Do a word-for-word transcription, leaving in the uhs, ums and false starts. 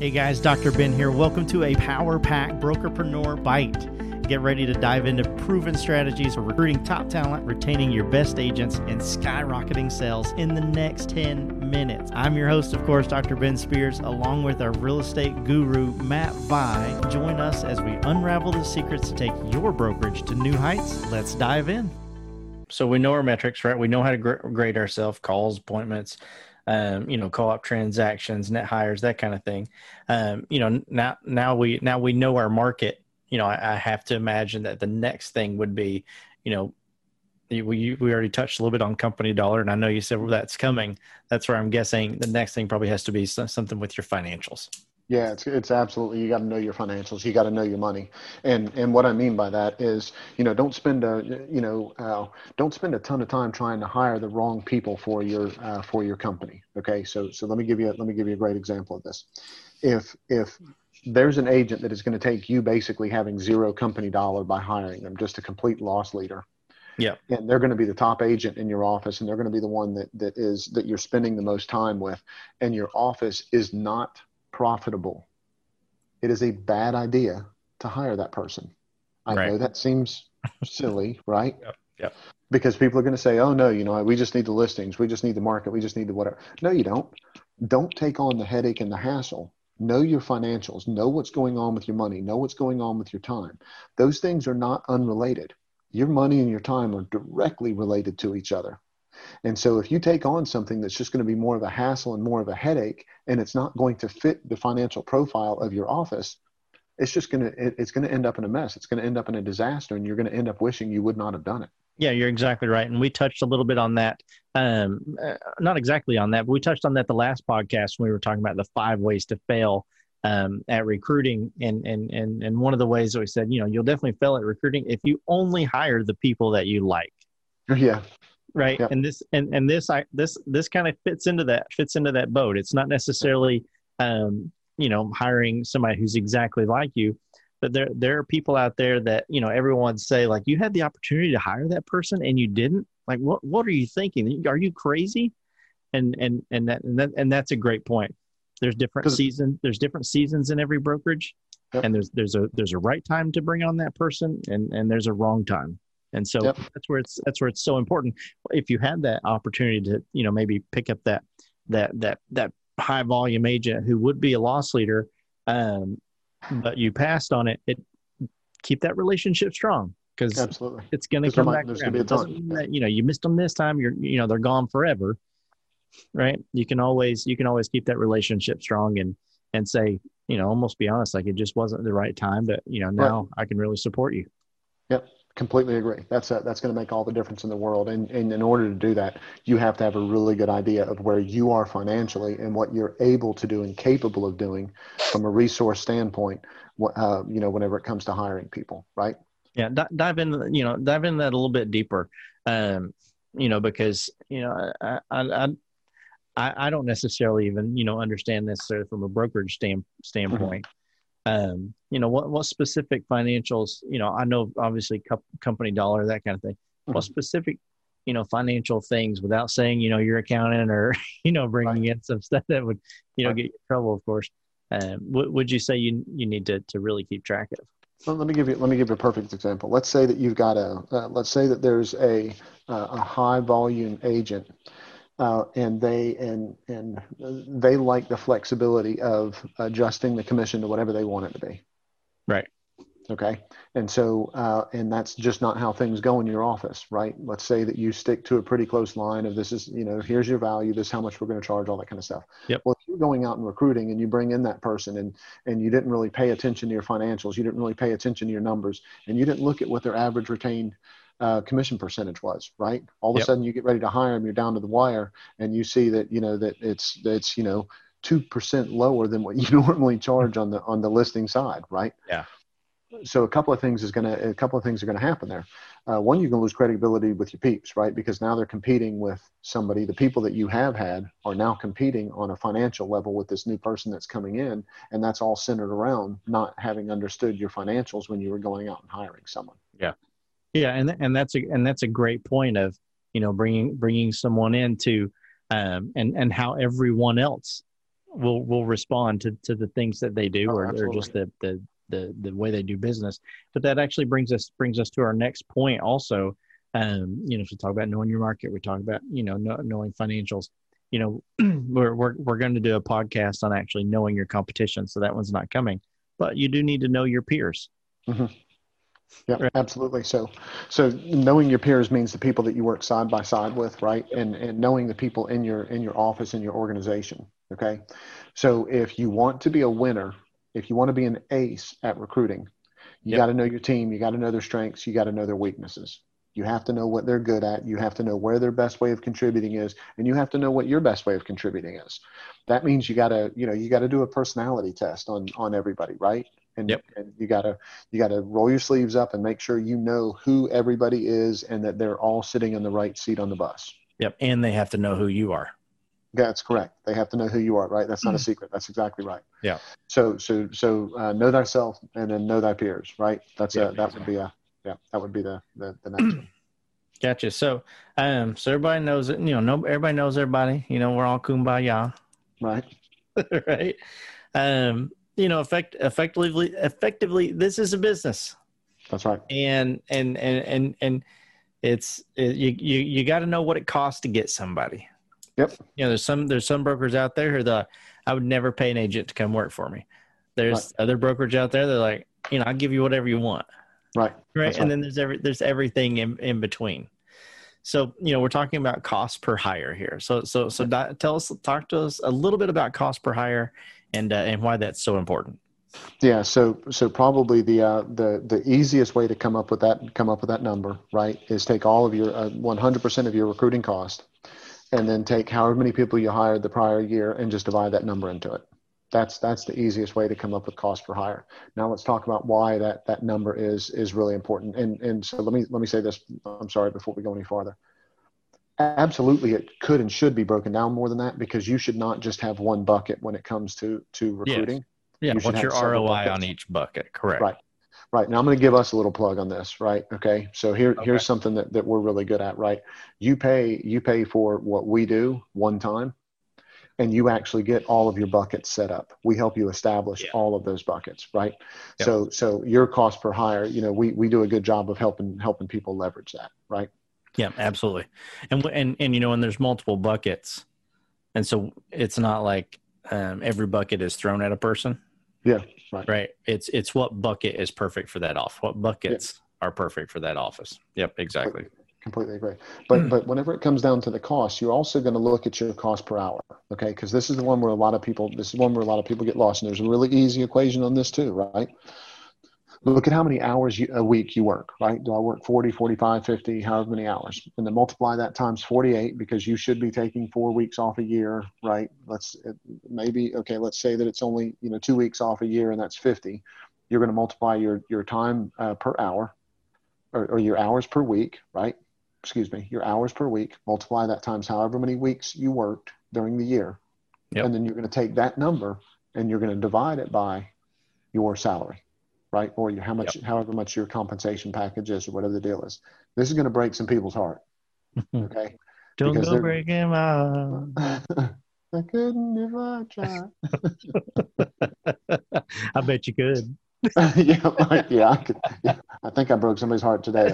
Hey guys, Doctor Ben here. Welcome to a Power Pack Brokerpreneur Byte. Get ready to dive into proven strategies for recruiting top talent, retaining your best agents, and skyrocketing sales in the next ten minutes. I'm your host, of course, Doctor Ben Spears, along with our real estate guru, Matt Vigh. Join us as we unravel the secrets to take your brokerage to new heights. Let's dive in. So we know our metrics, right? We know how to grade ourselves, calls, appointments, um, you know, co-op transactions, net hires, that kind of thing. Um, you know, now, now we, now we know our market. You know, I, I have to imagine that the next thing would be, you know, we, we already touched a little bit on company dollar, and I know you said, well, that's coming. That's where I'm guessing the next thing probably has to be something with your financials. Yeah, it's it's absolutely, you got to know your financials. You got to know your money. And and what I mean by that is, you know, don't spend a, you know, uh, don't spend a ton of time trying to hire the wrong people for your, uh, for your company. Okay. So, so let me give you, a, let me give you a great example of this. If, if there's an agent that is going to take you basically having zero company dollar by hiring them, just a complete loss leader. Yeah. And they're going to be the top agent in your office, and they're going to be the one that, that is, that you're spending the most time with, and your office is not profitable. It is a bad idea to hire that person. I right. know that seems silly, right? Yep. Yep. Because people are going to say, oh no, you know, we just need the listings. We just need the market. We just need the whatever. No, you don't. Don't take on the headache and the hassle. Know your financials. Know what's going on with your money. Know what's going on with your time. Those things are not unrelated. Your money and your time are directly related to each other. And so if you take on something that's just going to be more of a hassle and more of a headache, and it's not going to fit the financial profile of your office, it's just going to, it, it's going to end up in a mess. It's going to end up in a disaster, and you're going to end up wishing you would not have done it. Yeah, you're exactly right. And we touched a little bit on that. Um, uh, not exactly on that, but we touched on that the last podcast when we were talking about the five ways to fail um, at recruiting. And, and, and, and one of the ways that we said, you know, you'll definitely fail at recruiting if you only hire the people that you like. Yeah. Right. Yep. And this, and, and this, I, this, this kind of fits into that, fits into that boat. It's not necessarily, um, you know, hiring somebody who's exactly like you, but there, there are people out there that, you know, everyone say like, you had the opportunity to hire that person and you didn't. Like, what, what are you thinking? Are you crazy? And, and, and that, and that, and that's a great point. There's different season. There's different seasons in every brokerage. Yep. And there's, there's a, there's a right time to bring on that person, and, and there's a wrong time. And so yep. that's where it's, that's where it's so important. If you had that opportunity to, you know, maybe pick up that, that, that, that high volume agent who would be a loss leader, um, but you passed on it, it keep that relationship strong, because absolutely it's going to come back. Gonna be a ton. That, you know, you missed them this time, you're, you know, they're gone forever, right? You can always, you can always keep that relationship strong and, and say, you know, almost be honest, like it just wasn't the right time, but you know, now right. I can really support you. Yep. Completely agree. That's a, that's going to make all the difference in the world. And, and in order to do that, you have to have a really good idea of where you are financially and what you're able to do and capable of doing from a resource standpoint, uh, you know, whenever it comes to hiring people, right? Yeah. D- dive in, you know, dive in that a little bit deeper, um, you know, because, you know, I, I, I, I don't necessarily even, you know, understand this from a brokerage stand, standpoint. Mm-hmm. Um, you know, what, what specific financials, you know, I know obviously co- company dollar, that kind of thing, what specific, you know, financial things without saying, you know, your accountant or, you know, bringing right. in some stuff that would, you know, right. get you in trouble, of course. Um, what would you say you, you need to, to really keep track of? Well, let me give you, let me give you a perfect example. Let's say that you've got a, uh, let's say that there's a, uh, a high volume agent, Uh, and they and and they like the flexibility of adjusting the commission to whatever they want it to be. Right. Okay. And so, uh, and that's just not how things go in your office, right? Let's say that you stick to a pretty close line of this is, you know, here's your value, this is how much we're going to charge, all that kind of stuff. Yep. Well, if you're going out and recruiting and you bring in that person and, and you didn't really pay attention to your financials, you didn't really pay attention to your numbers, and you didn't look at what their average retained Uh, commission percentage was, right? All of yep. a sudden you get ready to hire them, you're down to the wire, and you see that, you know, that it's, that's, you know, two percent lower than what you normally charge on the, on the listing side, right? Yeah. So a couple of things is going to, a couple of things are going to happen there. Uh, one, you're going to lose credibility with your peeps, right? Because now they're competing with somebody. The people that you have had are now competing on a financial level with this new person that's coming in. And that's all centered around not having understood your financials when you were going out and hiring someone. Yeah. Yeah. And, and that's, a, and that's a great point of, you know, bringing, bringing someone into, um, and, and how everyone else will will respond to to the things that they do, oh, or, or just the, the the the way they do business. But that actually brings us brings us to our next point. Also, um, you know, if we talk about knowing your market, we talk about you know know, knowing financials. You know, we're we're we're going to do a podcast on actually knowing your competition, so that one's not coming. But you do need to know your peers. Mm-hmm. Yeah, right. Absolutely. So, so knowing your peers means the people that you work side by side with, right? And and knowing the people in your in your office, in your organization. Okay, so if you want to be a winner, if you want to be an ace at recruiting, you yep. got to know your team. You got to know their strengths. You got to know their weaknesses. You have to know what they're good at. You have to know where their best way of contributing is, and you have to know what your best way of contributing is. That means you got to, you know, you got to do a personality test on on everybody, right? And, yep. and you got to you got to roll your sleeves up and make sure you know who everybody is and that they're all sitting in the right seat on the bus. Yep, and they have to know who you are. That's correct. They have to know who you are, right? That's not a secret. That's exactly right. Yeah. So so so uh, know thyself and then know thy peers, right? That's yeah, a, that would be a yeah, that would be the the, the next one. Gotcha. So um so everybody knows it, you know, no everybody knows everybody. You know, we're all kumbaya. Right. Right. Um you know, effect, effectively, effectively, this is a business. That's right. And, and, and, and, and it's, it, you, you, you got to know what it costs to get somebody. Yep. You know, there's some, there's some brokers out there who are the, I would never pay an agent to come work for me. There's right. other brokers out there. They're like, you know, I'll give you whatever you want. Right. Right. That's and right. then there's every, there's everything in, in between. So, you know, we're talking about cost per hire here. So, so, so do, tell us, talk to us a little bit about cost per hire and uh, and why that's so important. Yeah, so so probably the uh, the the easiest way to come up with that come up with that number, right, is take all of your uh, one hundred percent of your recruiting cost, and then take however many people you hired the prior year and just divide that number into it. That's that's the easiest way to come up with cost per hire. Now let's talk about why that that number is is really important. And and so let me let me say this. I'm sorry before we go any farther. Absolutely, it could and should be broken down more than that, because you should not just have one bucket when it comes to to recruiting. Yes. Yeah, you what's your R O I buckets. On each bucket? Correct. Right. Right. Now I'm going to give us a little plug on this, right? Okay. So here, okay. here's something that, that we're really good at, right? You pay you pay for what we do one time, and you actually get all of your buckets set up. We help you establish yeah. all of those buckets, right? Yeah. So so your cost per hire, you know, we we do a good job of helping helping people leverage that, right? Yeah, absolutely. And, and, and, you know, and there's multiple buckets. And so it's not like, um, every bucket is thrown at a person. Yeah. Right. Right. It's, it's what bucket is perfect for that off. What buckets yeah. are perfect for that office. Yep. Exactly. Completely agree. But, mm. but whenever it comes down to the cost, you're also going to look at your cost per hour. Okay. Cause this is the one where a lot of people, this is one where a lot of people get lost. And there's a really easy equation on this too, right? Look at how many hours you, a week you work, right? Do I work forty, forty-five, fifty, however many hours? And then multiply that times forty-eight, because you should be taking four weeks off a year, right? Let's maybe, okay, let's say that it's only, you know, two weeks off a year, and that's fifty. You're going to multiply your, your time uh, per hour or, or your hours per week, right? Excuse me, your hours per week, multiply that times however many weeks you worked during the year. Yep. And then you're going to take that number and you're going to divide it by your salary. Right? Or your, how much, yep. however much your compensation package is, or whatever the deal is. This is going to break some people's heart. Okay. Don't because go breaking my heart. I couldn't if I tried. I bet you could. yeah, like, yeah, I could. Yeah, I think I broke somebody's heart today.